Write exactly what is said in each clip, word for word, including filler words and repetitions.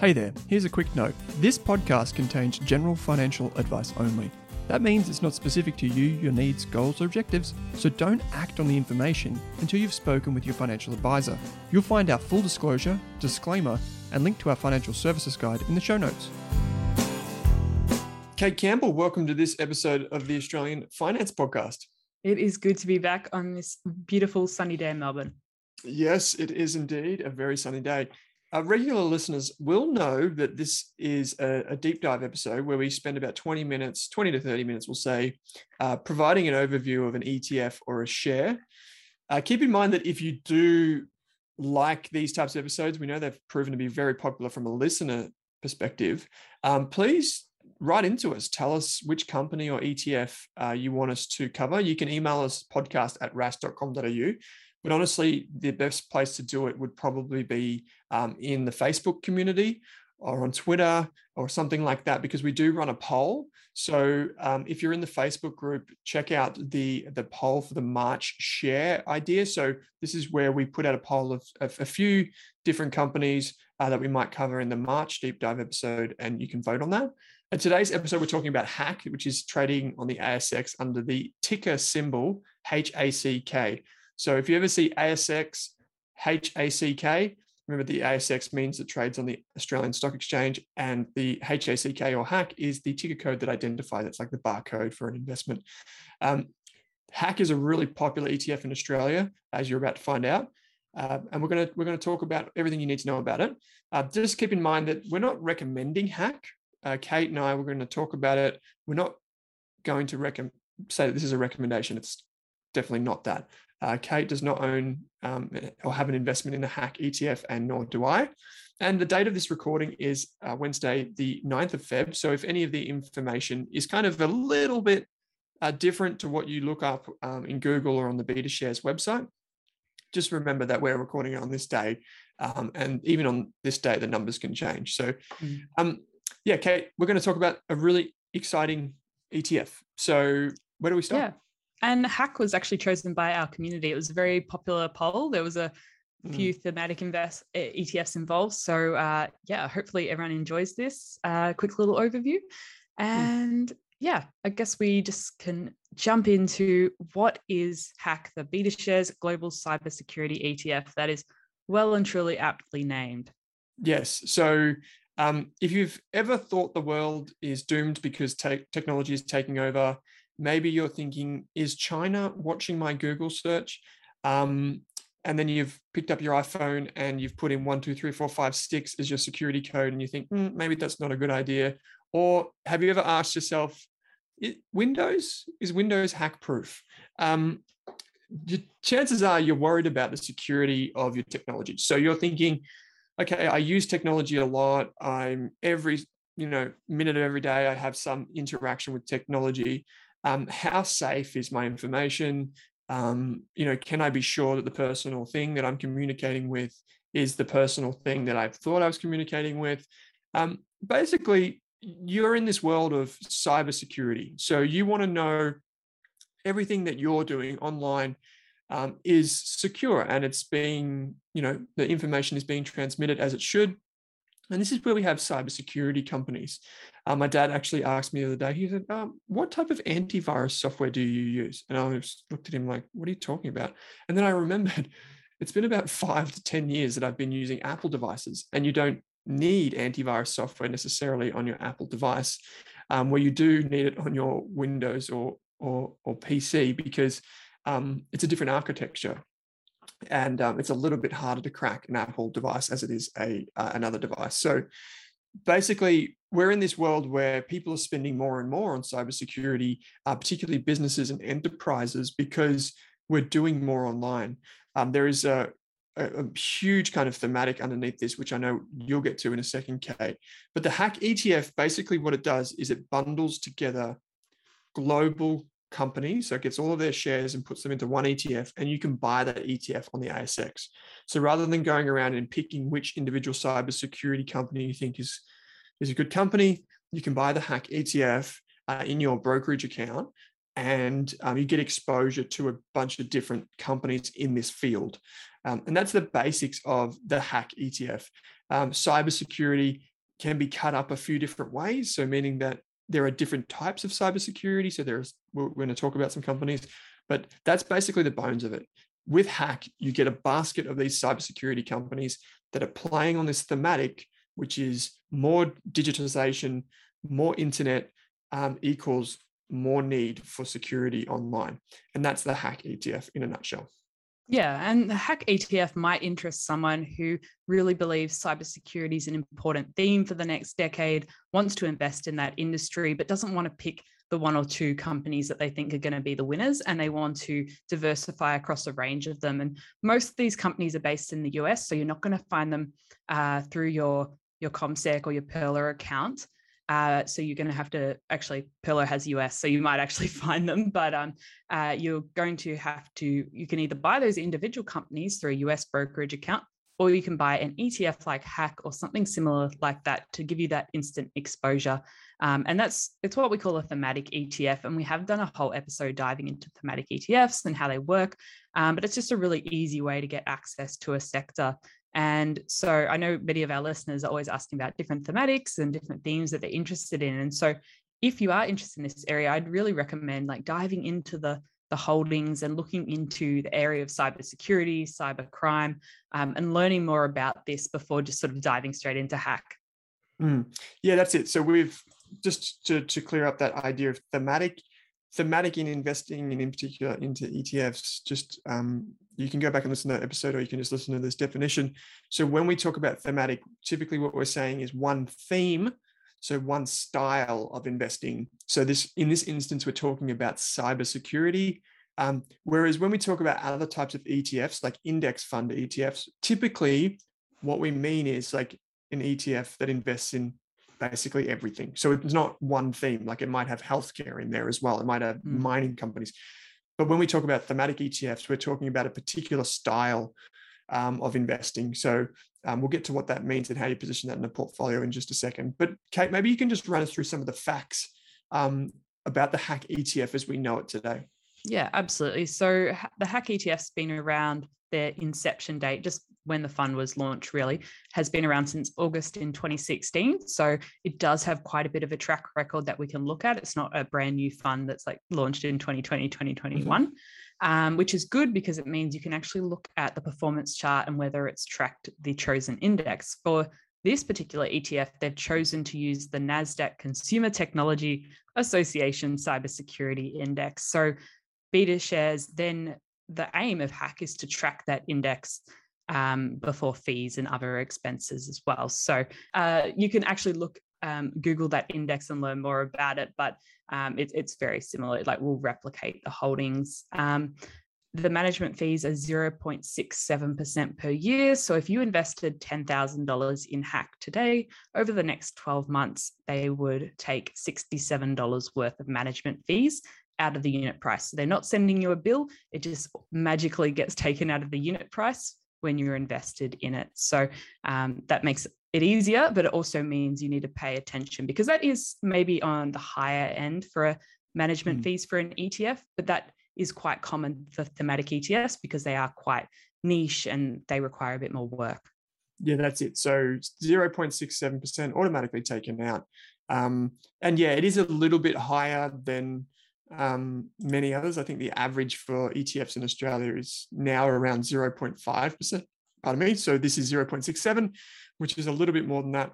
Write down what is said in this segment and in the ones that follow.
Hey there, here's a quick note. This podcast contains general financial advice only. That means it's not specific to you, your needs, goals, or objectives, so don't act on the information until you've spoken with your financial advisor. You'll find our full disclosure, disclaimer, and link to our financial services guide in the show notes. Kate Campbell, welcome to this episode of the Australian Finance Podcast. It is good to be back on this beautiful sunny day in Melbourne. Yes, it is indeed a very sunny day. Our regular listeners will know that this is a, a deep dive episode where we spend about twenty minutes, twenty to thirty minutes, we'll say, uh, providing an overview of an E T F or a share. Uh, keep in mind that if you do like these types of episodes, we know they've proven to be very popular from a listener perspective. Um, please write into us. Tell us which company or E T F uh, you want us to cover. You can email us podcast at rask dot com dot a u. But honestly, the best place to do it would probably be um, in the Facebook community or on Twitter or something like that, because we do run a poll. So um, if you're in the Facebook group, check out the, the poll for the March share idea. So this is where we put out a poll of, of a few different companies uh, that we might cover in the March deep dive episode, and you can vote on that. In today's episode, we're talking about Hack, which is trading on the A S X under the ticker symbol H A C K. So if you ever see A S X, H A C K, remember the A S X means it trades on the Australian Stock Exchange, and the H A C K or Hack is the ticker code that identifies, that's like the barcode for an investment. Um, Hack is a really popular E T F in Australia, as you're about to find out. Uh, and we're going to we're going to talk about everything you need to know about it. Uh, just keep in mind that we're not recommending Hack. Uh, Kate and I, we're going to talk about it. We're not going to rec- say that this is a recommendation. It's definitely not that. Uh, Kate does not own um, or have an investment in the Hack E T F, and nor do I. And the date of this recording is uh, Wednesday, the ninth of February. So if any of the information is kind of a little bit uh, different to what you look up um, in Google or on the BetaShares website, just remember that we're recording it on this day. Um, and even on this day, the numbers can change. So um, yeah, Kate, we're going to talk about a really exciting E T F. So where do we start? Yeah. And Hack was actually chosen by our community. It was a very popular poll. There was a few mm. thematic invest E T Fs involved. So uh, yeah, hopefully everyone enjoys this uh, quick little overview. And mm. yeah, I guess we just can jump into what is Hack, the BetaShares Global Cybersecurity E T F that is well and truly aptly named. Yes. So um, if you've ever thought the world is doomed because te- technology is taking over, maybe you're thinking, is China watching my Google search? Um, and then you've picked up your iPhone and you've put in one, two, three, four, five, six as your security code. And you think, mm, maybe that's not a good idea. Or have you ever asked yourself, Windows, is Windows hack proof? Um, chances are you're worried about the security of your technology. So you're thinking, okay, I use technology a lot. I'm every, you know, minute of every day, I have some interaction with technology. Um, how safe is my information? Um, you know, can I be sure that the person or thing that I'm communicating with is the personal thing that I thought I was communicating with. Um, basically, you're in this world of cybersecurity. So you want to know everything that you're doing online um, is secure, and it's being, you know, the information is being transmitted as it should. And this is where we have cybersecurity companies. Um, my dad actually asked me the other day, he said, um, what type of antivirus software do you use? And I just looked at him like, what are you talking about? And then I remembered it's been about five to ten years that I've been using Apple devices, and you don't need antivirus software necessarily on your Apple device, um, where you do need it on your Windows or, or, or P C, because um, it's a different architecture. And um, it's a little bit harder to crack an Apple device as it is a uh, another device. So basically, we're in this world where people are spending more and more on cybersecurity, uh, particularly businesses and enterprises, because we're doing more online. Um, there is a, a, a huge kind of thematic underneath this, which I know you'll get to in a second, Kate. But the Hack E T F, basically what it does is it bundles together global company, so it gets all of their shares and puts them into one E T F, and you can buy that E T F on the A S X. So rather than going around and picking which individual cybersecurity company you think is, is a good company, you can buy the Hack E T F uh, in your brokerage account, and um, you get exposure to a bunch of different companies in this field. Um, and that's the basics of the Hack E T F. Um, cybersecurity can be cut up a few different ways, so meaning that there are different types of cybersecurity. So there's, we're going to talk about some companies, but that's basically the bones of it. With Hack, you get a basket of these cybersecurity companies that are playing on this thematic, which is more digitization, more internet um, equals more need for security online. And that's the Hack E T F in a nutshell. Yeah, and the Hack E T F might interest someone who really believes cybersecurity is an important theme for the next decade, wants to invest in that industry, but doesn't want to pick the one or two companies that they think are going to be the winners, and they want to diversify across a range of them. And most of these companies are based in the U S, so you're not going to find them uh, through your, your CommSec or your Pearler account. Uh, so you're going to have to actually, Pearler has U S, so you might actually find them, but um, uh, you're going to have to, you can either buy those individual companies through a U S brokerage account, or you can buy an E T F like Hack or something similar like that to give you that instant exposure. Um, and that's, it's what we call a thematic E T F. And we have done a whole episode diving into thematic E T Fs and how they work, um, but it's just a really easy way to get access to a sector. And so I know many of our listeners are always asking about different thematics and different themes that they're interested in. And so if you are interested in this area, I'd really recommend like diving into the, the holdings and looking into the area of cybersecurity, cybercrime, um, and learning more about this before just sort of diving straight into Hack. Mm. Yeah, that's it. So we've just to, to clear up that idea of thematic, thematic in investing and in particular into E T Fs, just um, you can go back and listen to that episode, or you can just listen to this definition. So when we talk about thematic, typically what we're saying is one theme, so one style of investing. So this, in this instance, we're talking about cybersecurity. Um, whereas when we talk about other types of E T Fs, like index fund E T Fs, typically what we mean is like an E T F that invests in basically everything. So it's not one theme, like it might have healthcare in there as well. It might have mm. mining companies. But when we talk about thematic E T Fs, we're talking about a particular style um, of investing. So um, we'll get to what that means and how you position that in a portfolio in just a second. But Kate, maybe you can just run us through some of the facts um, about the Hack E T F as we know it today. Yeah, absolutely. So the Hack E T F's been around, their inception date, just when the fund was launched, really has been around since August in twenty sixteen. So it does have quite a bit of a track record that we can look at. It's not a brand new fund that's like launched in twenty twenty, twenty twenty-one, mm-hmm. um, which is good because it means you can actually look at the performance chart and whether it's tracked the chosen index. For this particular E T F, they've chosen to use the NASDAQ Consumer Technology Association Cybersecurity Index. So BetaShares then the aim of Hack is to track that index um, before fees and other expenses as well. So uh, you can actually look, um, Google that index and learn more about it, but um, it, it's very similar. It like will replicate the holdings. Um, the management fees are zero point six seven percent per year. So if you invested ten thousand dollars in Hack today, over the next twelve months, they would take sixty-seven dollars worth of management fees out of the unit price. So they're not sending you a bill. It just magically gets taken out of the unit price when you're invested in it. So um, that makes it easier, but it also means you need to pay attention, because that is maybe on the higher end for a management mm. fees for an E T F, but that is quite common for thematic E T Fs because they are quite niche and they require a bit more work. Yeah, that's it. So zero point six seven percent automatically taken out. Um, and yeah, it is a little bit higher than um, many others. I think the average for E T Fs in Australia is now around zero point five percent. Pardon me. So this is zero point six seven, which is a little bit more than that.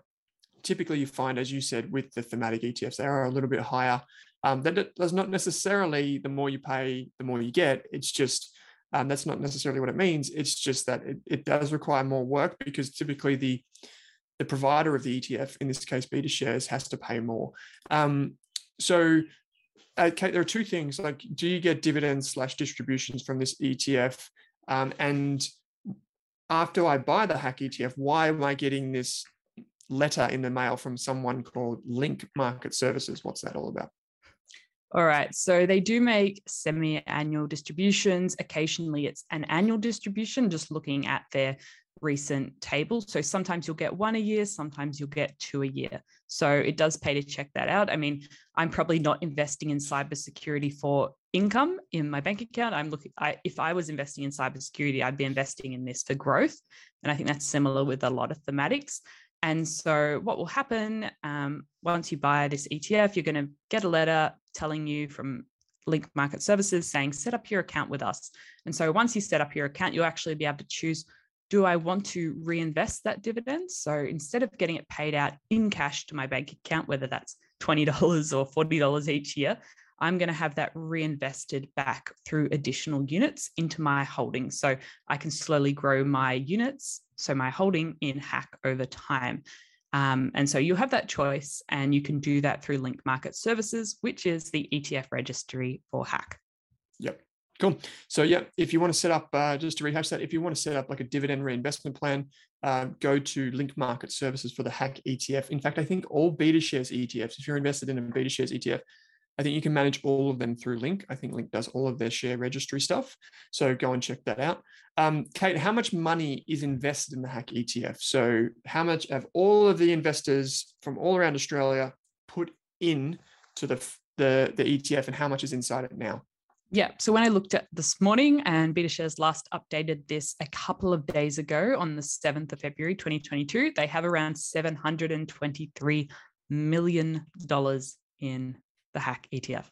Typically, you find, as you said, with the thematic E T Fs, they are a little bit higher. Um, that does not necessarily, the more you pay, the more you get. It's just, um, that's not necessarily what it means. It's just that it, it does require more work, because typically the the provider of the E T F, in this case, BetaShares, has to pay more. Um, so, uh, Kate, there are two things. Like, do you get dividends slash distributions from this E T F? Um, and after I buy the Hack E T F, why am I getting this letter in the mail from someone called Link Market Services? What's that all about? All right. So they do make semi-annual distributions. Occasionally it's an annual distribution, just looking at their recent table. So sometimes you'll get one a year, sometimes you'll get two a year. So it does pay to check that out. I mean, I'm probably not investing in cybersecurity for income in my bank account. I'm looking, I, if I was investing in cybersecurity, I'd be investing in this for growth. And I think that's similar with a lot of thematics. And so what will happen, um, once you buy this E T F, you're going to get a letter telling you from Link Market Services saying, set up your account with us. And so once you set up your account, you'll actually be able to choose, do I want to reinvest that dividend? So instead of getting it paid out in cash to my bank account, whether that's twenty dollars or forty dollars each year, I'm going to have that reinvested back through additional units into my holding. So I can slowly grow my units, so my holding in Hack over time. Um, and so you have that choice, and you can do that through Link Market Services, which is the E T F registry for Hack. Yep. Cool. So yeah, if you want to set up, uh, just to rehash that, if you want to set up like a dividend reinvestment plan, uh, go to Link Market Services for the Hack E T F. In fact, I think all BetaShares E T Fs, if you're invested in a BetaShares E T F, I think you can manage all of them through Link. I think Link does all of their share registry stuff. So go and check that out. Um, Kate, how much money is invested in the Hack E T F? So how much have all of the investors from all around Australia put in to the, the, the E T F, and how much is inside it now? Yeah. So when I looked at this morning, and BetaShares last updated this a couple of days ago on the seventh of February, twenty twenty-two, they have around seven hundred twenty-three million dollars in the Hack E T F.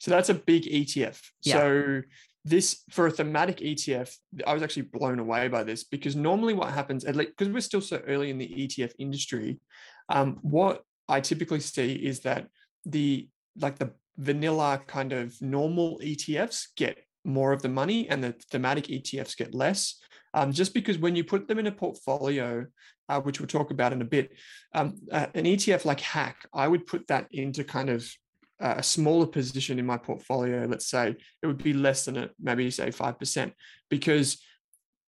So that's a big E T F. Yeah. So this, for a thematic E T F, I was actually blown away by this, because normally what happens, at least because we're still so early in the E T F industry, um, what I typically see is that the like the vanilla kind of normal E T Fs get more of the money, and the thematic E T Fs get less, um, just because when you put them in a portfolio, uh, which we'll talk about in a bit, um, uh, an E T F like Hack, I would put that into kind of a smaller position in my portfolio. Let's say it would be less than it, maybe say five percent, because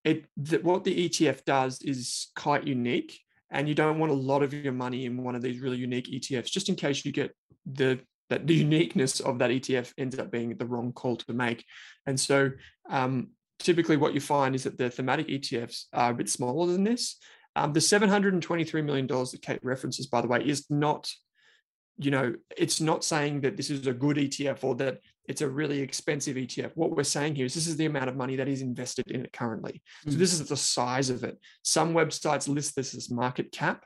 it the, what the E T F does is quite unique, and you don't want a lot of your money in one of these really unique E T Fs, just in case you get the that the uniqueness of that E T F ends up being the wrong call to make. And so um, typically what you find is that the thematic E T Fs are a bit smaller than this. Um, the seven hundred twenty-three million dollars that Kate references, by the way, is not, you know, it's not saying that this is a good E T F or that it's a really expensive E T F. What we're saying here is this is the amount of money that is invested in it currently. So this is the size of it. Some websites list this as market cap,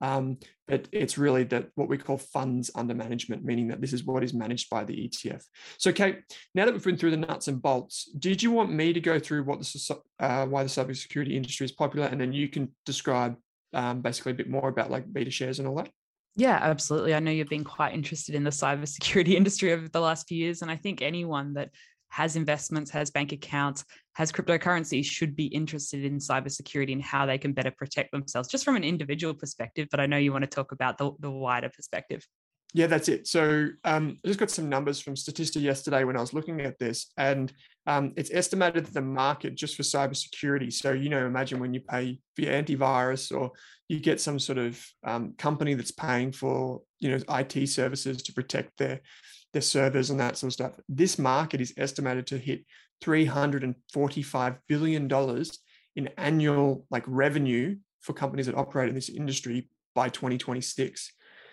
um, but it's really that what we call funds under management, meaning that this is what is managed by the E T F. So, Kate, now that we've been through the nuts and bolts, did you want me to go through what the uh, why the cybersecurity industry is popular, and then you can describe um, basically a bit more about like BetaShares and all that? Yeah, absolutely. I know you've been quite interested in the cybersecurity industry over the last few years. And I think anyone that has investments, has bank accounts, has cryptocurrency should be interested in cybersecurity and how they can better protect themselves, just from an individual perspective. But I know you want to talk about the, the wider perspective. Yeah, that's it. So um, I just got some numbers from Statista yesterday when I was looking at this, and um, it's estimated that the market just for cybersecurity. So, you know, imagine when you pay for your antivirus, or you get some sort of um, company that's paying for, you know, I T services to protect their, their servers and that sort of stuff. This market is estimated to hit three hundred forty-five billion dollars in annual like revenue for companies that operate in this industry by twenty twenty-six.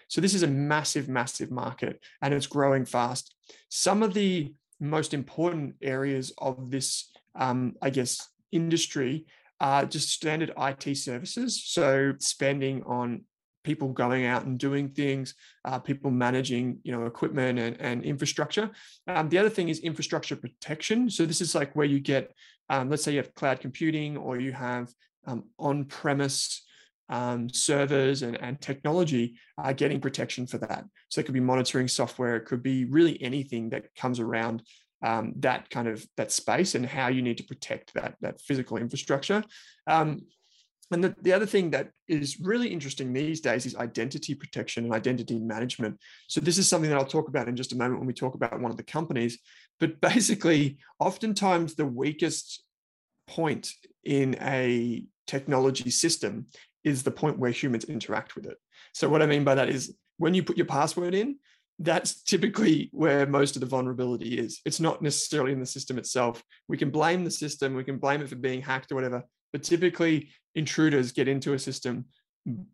So this is a massive, massive market, and it's growing fast. Some of the most important areas of this, um, I guess, industry are just standard I T services. So spending on people going out and doing things, uh, people managing, you know, equipment and, and infrastructure. Um, the other thing is infrastructure protection. So this is like where you get, um, let's say you have cloud computing, or you have um, on-premise um, servers and, and technology are getting protection for that. So it could be monitoring software. It could be really anything that comes around um, that kind of that space and how you need to protect that, that physical infrastructure. Um, And the, the other thing that is really interesting these days is identity protection and identity management. So this is something that I'll talk about in just a moment when we talk about one of the companies. But basically, oftentimes the weakest point in a technology system is the point where humans interact with it. So what I mean by that is when you put your password in, that's typically where most of the vulnerability is. It's not necessarily in the system itself. We can blame the system. We can blame it for being hacked or whatever. But typically, intruders get into a system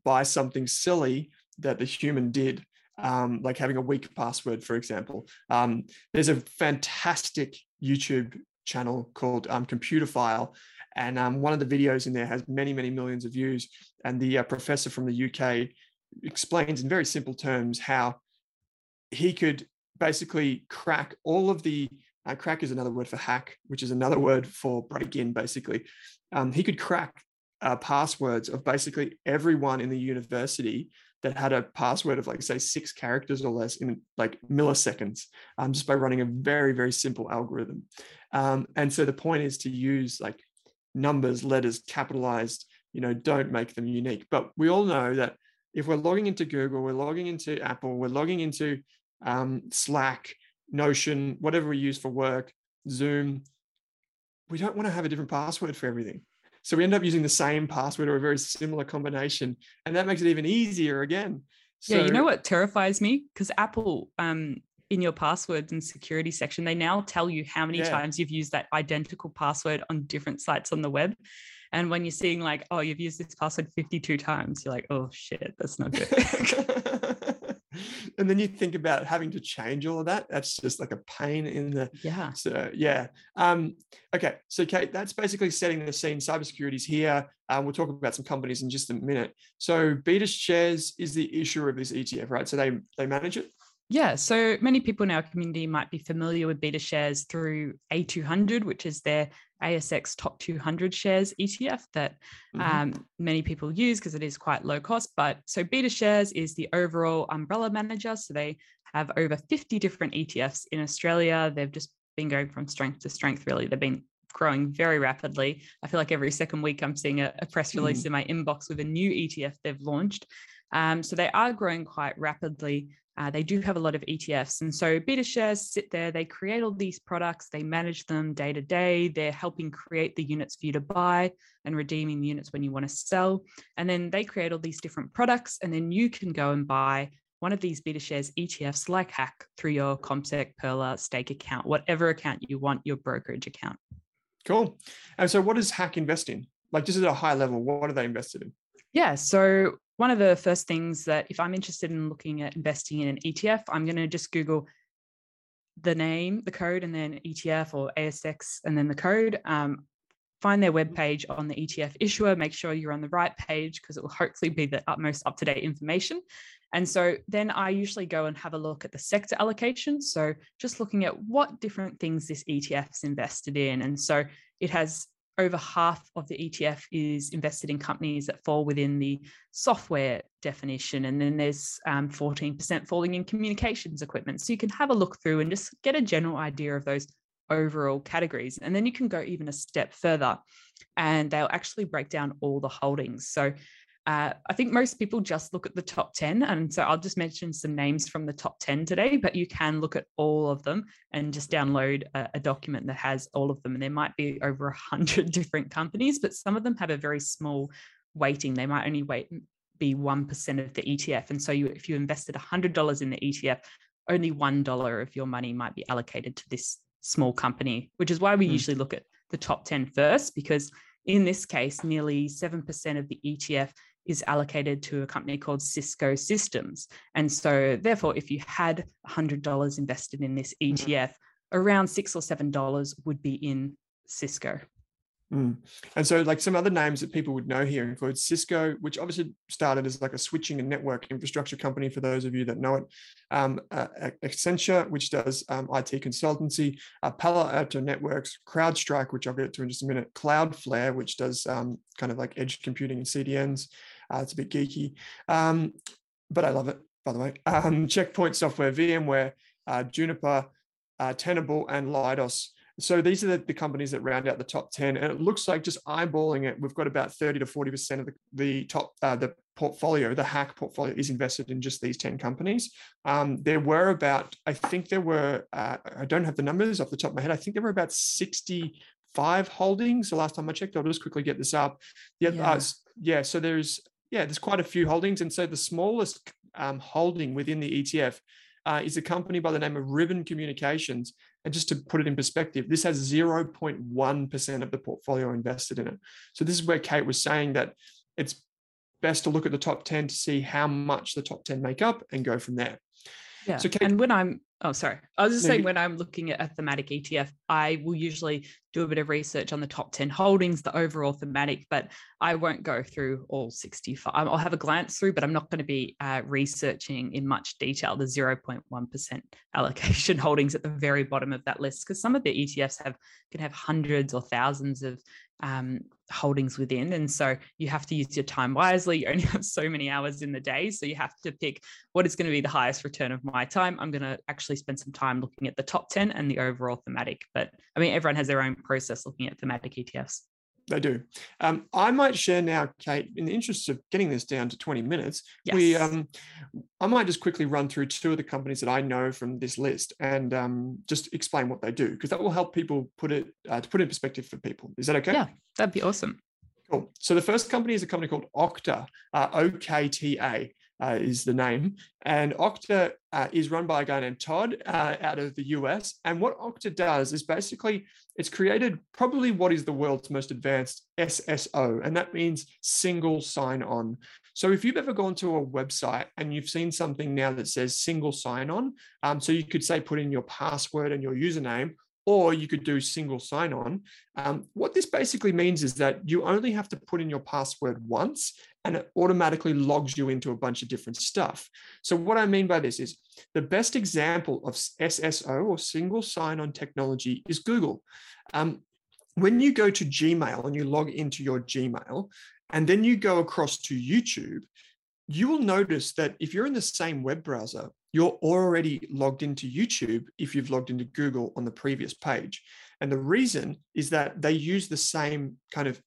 by something silly that the human did, um, like having a weak password, for example. Um, there's a fantastic YouTube channel called um, Computerphile, and um, one of the videos in there has many, many millions of views. And the uh, professor from the U K explains in very simple terms how he could basically crack all of the Uh, crack is another word for hack, which is another word for break in, basically. Um, he could crack uh, passwords of basically everyone in the university that had a password of like, say, six characters or less in like milliseconds, um, just by running a very, very simple algorithm. Um, and so the point is to use like numbers, letters, capitalized, you know, don't make them unique. But we all know that if we're logging into Google, we're logging into Apple, we're logging into um, Slack, Notion, whatever we use for work, Zoom, we don't want to have a different password for everything. So we end up using the same password or a very similar combination. And that makes it even easier again. So, yeah, you know what terrifies me? Because Apple, um, in your passwords and security section, they now tell you how many yeah. times you've used that identical password on different sites on the web. And when you're seeing like, oh, you've used this password fifty-two times, you're like, oh shit, that's not good. And then you think about having to change all of that. That's just like a pain in the... Yeah. So, yeah. Um, okay. So, Kate, that's basically setting the scene. Cybersecurity is here. Um, we'll talk about some companies in just a minute. So, BetaShares is the issuer of this E T F, right? So, they, they manage it? Yeah. So, many people in our community might be familiar with BetaShares through A two hundred, which is their A S X Top two hundred Shares E T F that mm-hmm. um, many people use because it is quite low cost. But so BetaShares is the overall umbrella manager. So they have over fifty different E T Fs in Australia. They've just been going from strength to strength, really. They've been growing very rapidly. I feel like every second week I'm seeing a, a press release mm-hmm. in my inbox with a new E T F they've launched. Um, so they are growing quite rapidly. Uh, they do have a lot of E T Fs. And so BetaShares sit there, they create all these products, they manage them day to day, they're helping create the units for you to buy and redeeming the units when you want to sell. And then they create all these different products, and then you can go and buy one of these BetaShares E T Fs like Hack through your CommSec, Pearler, Stake account, whatever account you want, your brokerage account. Cool. And so what does Hack invest in? Like just at a high level, what are they invested in? Yeah. So one of the first things that if I'm interested in looking at investing in an E T F, I'm going to just Google the name, the code, and then E T F or A S X, and then the code. Um, find their webpage on the E T F issuer. Make sure you're on the right page because it will hopefully be the utmost up-to-date information. And so then I usually go and have a look at the sector allocation. So just looking at what different things this E T F is invested in. And so it has... Over half of the E T F is invested in companies that fall within the software definition. And then there's um, fourteen percent falling in communications equipment. So you can have a look through and just get a general idea of those overall categories. And then you can go even a step further and they'll actually break down all the holdings. So uh, I think most people just look at the top ten. And so I'll just mention some names from the top ten today, but you can look at all of them and just download a, a document that has all of them. And there might be over a hundred different companies, but some of them have a very small weighting. They might only weight be one percent of the E T F. And so you, if you invested a hundred dollars in the E T F, only one dollar of your money might be allocated to this small company, which is why we mm. usually look at the top ten first, because In this case, nearly seven percent of the E T F is allocated to a company called Cisco Systems. And so therefore, if you had one hundred dollars invested in this E T F, mm-hmm. around six dollars or seven dollars would be in Cisco. Mm. And so like some other names that people would know here include Cisco, which obviously started as like a switching and network infrastructure company, for those of you that know it. Um, uh, Accenture, which does um, I T consultancy, uh, Palo Alto Networks, CrowdStrike, which I'll get to in just a minute, Cloudflare, which does um, kind of like edge computing and C D Ns. Uh, it's a bit geeky, um, but I love it, by the way. Um, Checkpoint Software, VMware, uh, Juniper, uh, Tenable, and Lidos. So these are the, the companies that round out the top ten, and it looks like, just eyeballing it, we've got about thirty to forty percent of the, the top, uh, the portfolio, the hack portfolio is invested in just these ten companies. Um, there were about, I think there were, uh, I don't have the numbers off the top of my head. I think there were about sixty-five holdings the last time I checked. I'll just quickly get this up. Yeah, yeah. Uh, yeah so there's, yeah, there's quite a few holdings. And so the smallest um, holding within the E T F Uh, is a company by the name of Ribbon Communications. And just to put it in perspective, this has zero point one percent of the portfolio invested in it. So this is where Kate was saying that it's best to look at the top ten to see how much the top ten make up and go from there. Yeah. So Kate, and when I'm, oh, sorry. I was just maybe, saying when I'm looking at a thematic E T F, I will usually do a bit of research on the top ten holdings, the overall thematic, but I won't go through all sixty-five. I'll have a glance through, but I'm not going to be uh, researching in much detail the zero point one percent allocation holdings at the very bottom of that list, because some of the E T Fs have can have hundreds or thousands of um, holdings within. And so you have to use your time wisely. You only have so many hours in the day. So you have to pick what is going to be the highest return of my time. I'm going to actually spend some time looking at the top ten and the overall thematic. But I mean, everyone has their own process looking at thematic E T Fs. They do. Um, I might share now, Kate, in the interest of getting this down to twenty minutes, yes. we um, I might just quickly run through two of the companies that I know from this list and um, just explain what they do, because that will help people put it uh, to put it in perspective for people. Is that okay? Yeah, that'd be awesome. Cool. So the first company is a company called Okta, uh, O K T A. Uh, is the name. And Okta uh, is run by a guy named Todd uh, out of the U S. And what Okta does is basically it's created probably what is the world's most advanced S S O. And that means single sign-on. So if you've ever gone to a website and you've seen something now that says single sign-on, um, so you could say put in your password and your username, or you could do single sign-on. Um, what this basically means is that you only have to put in your password once and it automatically logs you into a bunch of different stuff. So what I mean by this is the best example of S S O or single sign-on technology is Google. Um, when you go to Gmail and you log into your Gmail and then you go across to YouTube, you will notice that if you're in the same web browser, you're already logged into YouTube if you've logged into Google on the previous page. And the reason is that they use the same kind of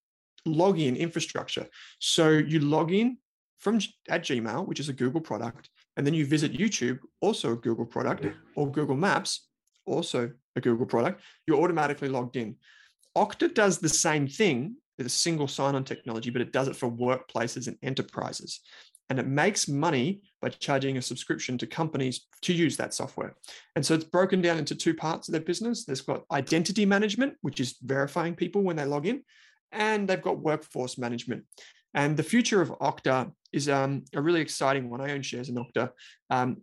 login infrastructure. So you log in from at Gmail, which is a Google product, and then you visit YouTube, also a Google product, or Google Maps, also a Google product, you're automatically logged in. Okta does the same thing with a single sign-on technology, but it does it for workplaces and enterprises. And it makes money by charging a subscription to companies to use that software. And so it's broken down into two parts of their business. They've got identity management, which is verifying people when they log in, and they've got workforce management. And the future of Okta is um, a really exciting one. I own shares in Okta. Um,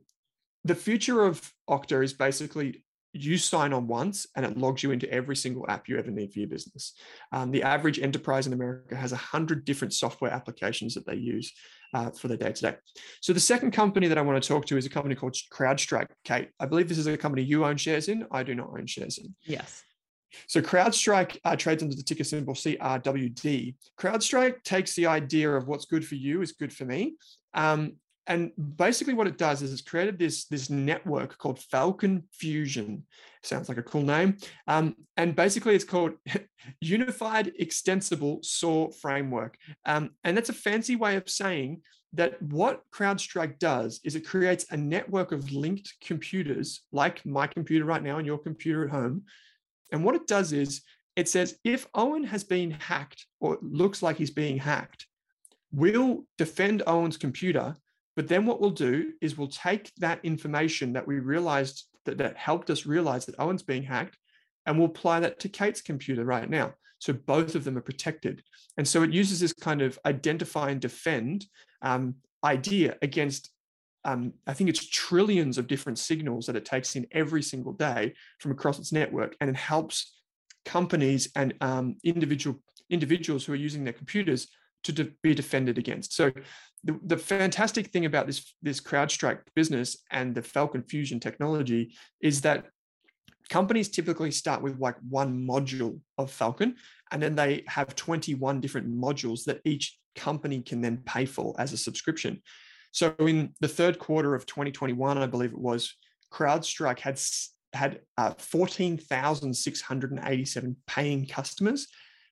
the future of Okta is basically you sign on once and it logs you into every single app you ever need for your business. Um, the average enterprise in America has one hundred different software applications that they use uh, for their day-to-day. So the second company that I want to talk to is a company called CrowdStrike. Kate, I believe this is a company you own shares in. I do not own shares in. Yes. So CrowdStrike uh, trades under the ticker symbol C R W D. CrowdStrike takes the idea of what's good for you is good for me. Um, And basically what it does is it's created this, this network called Falcon Fusion. Sounds like a cool name. Um, and basically it's called Unified Extensible SOAR Framework. Um, and that's a fancy way of saying that what CrowdStrike does is it creates a network of linked computers, like my computer right now and your computer at home. And what it does is it says, if Owen has been hacked or it looks like he's being hacked, we'll defend Owen's computer. But then what we'll do is we'll take that information that we realized that, that helped us realize that Owen's being hacked, and we'll apply that to Kate's computer right now. So both of them are protected. And so it uses this kind of identify and defend um, idea against, um, I think it's trillions of different signals that it takes in every single day from across its network. And it helps companies and um, individual individuals who are using their computers to de- be defended against. So the, the fantastic thing about this, this CrowdStrike business and the Falcon Fusion technology is that companies typically start with like one module of Falcon, and then they have twenty-one different modules that each company can then pay for as a subscription. So in the third quarter of twenty twenty-one, I believe it was, CrowdStrike had, had uh, fourteen thousand six hundred eighty-seven paying customers,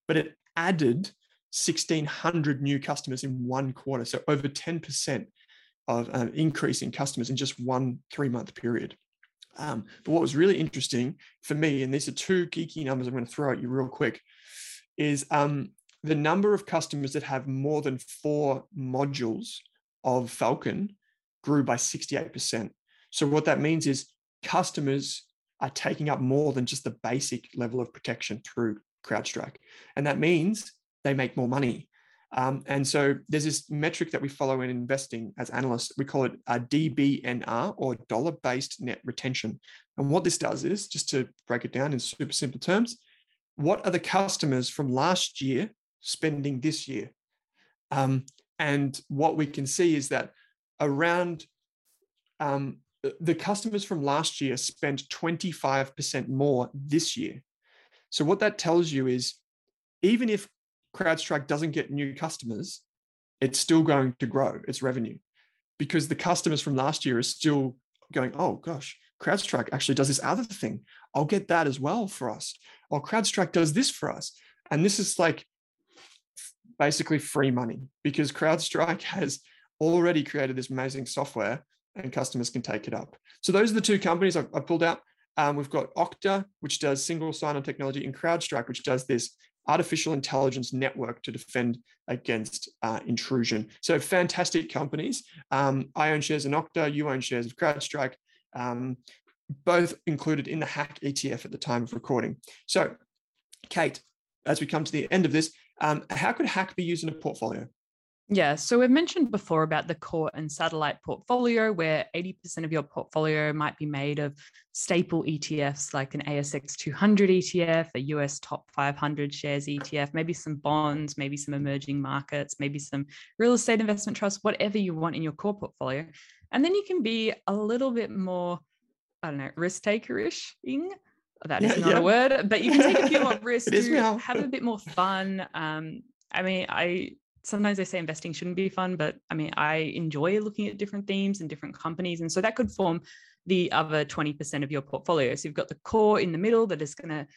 but it added sixteen hundred new customers in one quarter. So over ten percent of an increase in customers in just one three-month period. Um, but what was really interesting for me, and these are two geeky numbers I'm going to throw at you real quick, is um, the number of customers that have more than four modules of Falcon grew by sixty-eight percent. So what that means is customers are taking up more than just the basic level of protection through CrowdStrike. And that means they make more money. Um, and so there's this metric that we follow in investing as analysts. We call it a D B N R, or dollar-based net retention. And what this does is, just to break it down in super simple terms, what are the customers from last year spending this year? Um, and what we can see is that around um, the customers from last year spent twenty-five percent more this year. So what that tells you is, even if CrowdStrike doesn't get new customers, it's still going to grow its revenue, because the customers from last year are still going, oh gosh, CrowdStrike actually does this other thing. I'll get that as well for us. Or CrowdStrike does this for us. And this is like basically free money, because CrowdStrike has already created this amazing software and customers can take it up. So those are the two companies I've, I've pulled out. Um, we've got Okta, which does single sign-on technology, and CrowdStrike, which does this artificial intelligence network to defend against uh, intrusion. So fantastic companies. Um, I own shares in Okta, you own shares of CrowdStrike, um, both included in the Hack E T F at the time of recording. So Kate, as we come to the end of this, um, how could Hack be used in a portfolio? Yeah, so we've mentioned before about the core and satellite portfolio, where eighty percent of your portfolio might be made of staple E T Fs like an A S X two hundred E T F, a U S top five hundred shares E T F, maybe some bonds, maybe some emerging markets, maybe some real estate investment trusts, whatever you want in your core portfolio. And then you can be a little bit more, I don't know, risk taker-ish-ing. That is yeah, not yeah. a word, but you can take a few more risks, to have a bit more fun. Um, I mean, I... Sometimes I say investing shouldn't be fun, but I mean, I enjoy looking at different themes and different companies. And so that could form the other twenty percent of your portfolio. So you've got the core in the middle that is going to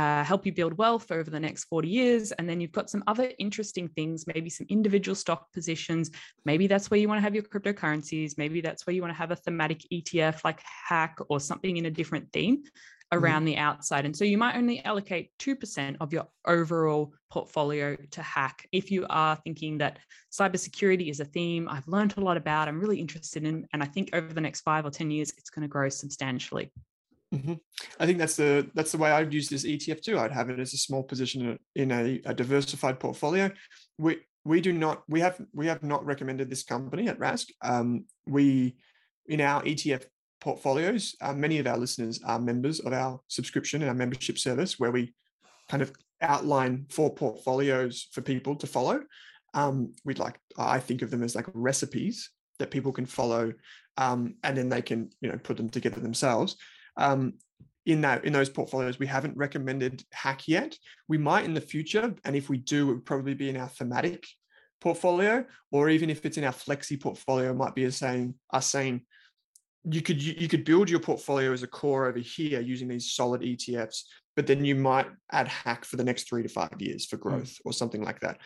uh, help you build wealth over the next forty years. And then you've got some other interesting things, maybe some individual stock positions. Maybe that's where you want to have your cryptocurrencies. Maybe that's where you want to have a thematic E T F like Hack or something in a different theme around the outside. And so you might only allocate two percent of your overall portfolio to Hack. If you are thinking that cybersecurity is a theme I've learned a lot about, I'm really interested in, and I think over the next five or ten years, it's going to grow substantially. Mm-hmm. I think that's the that's the way I'd use this E T F too. I'd have it as a small position in a, a diversified portfolio. We we do not, we have, we have not recommended this company at Rask. Um, we, in our E T F portfolios, uh, many of our listeners are members of our subscription and our membership service, where we kind of outline four portfolios for people to follow. Um, we'd like, I think of them as like recipes that people can follow, um, and then they can, you know, put them together themselves. Um, in that, in those portfolios, we haven't recommended Hack yet. We might in the future, and if we do, it would probably be in our thematic portfolio, or even if it's in our flexi portfolio, it might be as saying us saying. You could you could build your portfolio as a core over here using these solid E T Fs, but then you might add Hack for the next three to five years for growth mm. or something like that.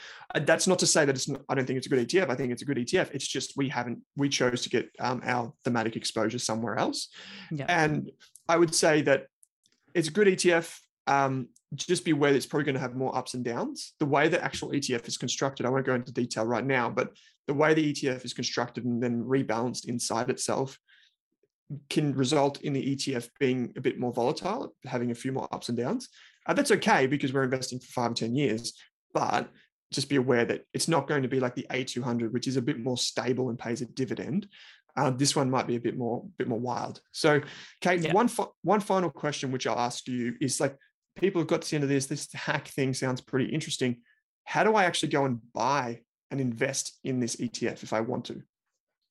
That's not to say that it's not, I don't think it's a good E T F. I think it's a good E T F. It's just we haven't we chose to get um, our thematic exposure somewhere else. Yeah. And I would say that it's a good E T F. Um, just be aware that it's probably going to have more ups and downs. The way the actual E T F is constructed, I won't go into detail right now, but the way the E T F is constructed and then rebalanced inside itself can result in the E T F being a bit more volatile, having a few more ups and downs. Uh, that's okay because we're investing for five, ten years, but just be aware that it's not going to be like the A two hundred, which is a bit more stable and pays a dividend. Uh, this one might be a bit more, bit more wild. So, Kate, yeah. one fi- one final question which I'll ask you is, like, people have got to the end of this. This hack thing sounds pretty interesting. How do I actually go and buy and invest in this E T F if I want to?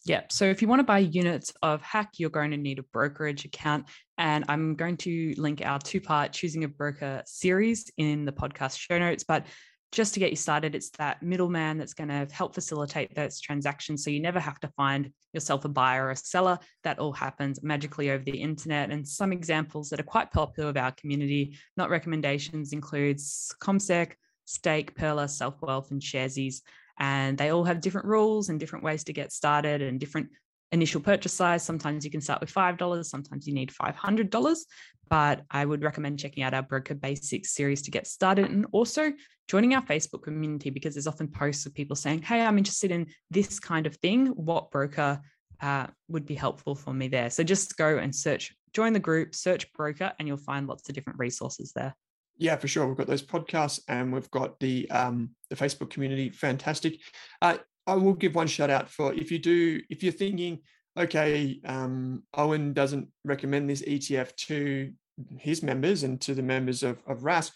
Yeah. So if you want to buy units of Hack, you're going to need a brokerage account. And I'm going to link our two-part Choosing a Broker series in the podcast show notes. But just to get you started, it's that middleman that's going to help facilitate those transactions. So you never have to find yourself a buyer or a seller. That all happens magically over the internet. And some examples that are quite popular with our community, not recommendations, includes CommSec, Stake, Pearler, Self Wealth, and Sharesies. And they all have different rules and different ways to get started and different initial purchase size. Sometimes you can start with five dollars, sometimes you need five hundred dollars, but I would recommend checking out our Broker Basics series to get started, and also joining our Facebook community, because there's often posts of people saying, hey, I'm interested in this kind of thing. What broker uh, would be helpful for me there? So just go and search, join the group, search broker, and you'll find lots of different resources there. Yeah, for sure. We've got those podcasts and we've got the um, the Facebook community. Fantastic. Uh, I will give one shout out for if you do, if you're thinking, okay, um, Owen doesn't recommend this E T F to his members and to the members of, of Rask.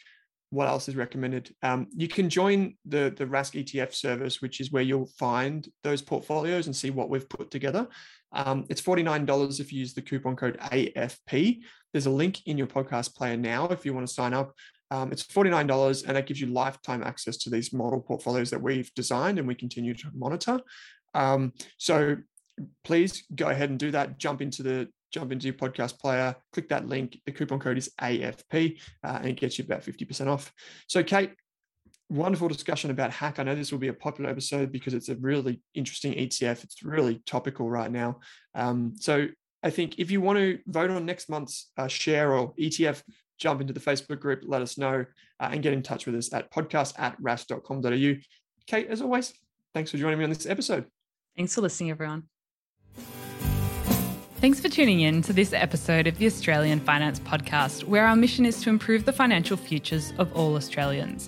What else is recommended? Um, you can join the, the Rask E T F service, which is where you'll find those portfolios and see what we've put together. Um, it's forty-nine dollars if you use the coupon code A F P. There's a link in your podcast player now if you want to sign up. Um, it's forty-nine dollars, and that gives you lifetime access to these model portfolios that we've designed and we continue to monitor. Um, so please go ahead and do that. Jump into the jump into your podcast player, click that link. The coupon code is A F P, uh, and it gets you about fifty percent off. So, Kate, wonderful discussion about Hack. I know this will be a popular episode because it's a really interesting E T F. It's really topical right now. Um, so I think if you want to vote on next month's uh, share or E T F, jump into the Facebook group, let us know, uh, and get in touch with us at podcast at rask dot com dot a u. Kate, as always, thanks for joining me on this episode. Thanks for listening, everyone. Thanks for tuning in to this episode of the Australian Finance Podcast, where our mission is to improve the financial futures of all Australians.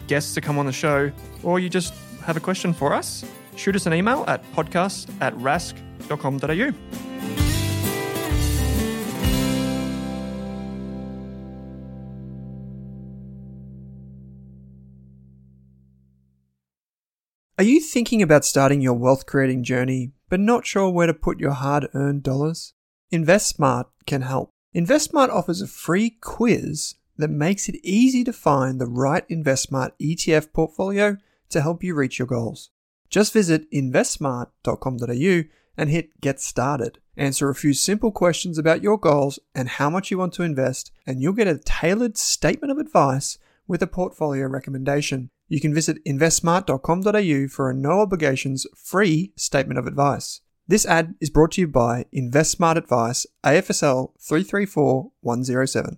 guests to come on the show, or you just have a question for us, shoot us an email at podcast at rask.com.au. Are you thinking about starting your wealth-creating journey but not sure where to put your hard-earned dollars? InvestSmart can help. InvestSmart offers a free quiz that makes it easy to find the right InvestSmart E T F portfolio to help you reach your goals. Just visit investsmart dot com dot a u and hit Get Started. Answer a few simple questions about your goals and how much you want to invest, and you'll get a tailored statement of advice with a portfolio recommendation. You can visit investsmart dot com dot a u for a no-obligations free statement of advice. This ad is brought to you by InvestSmart Advice, A F S L three three four one zero seven.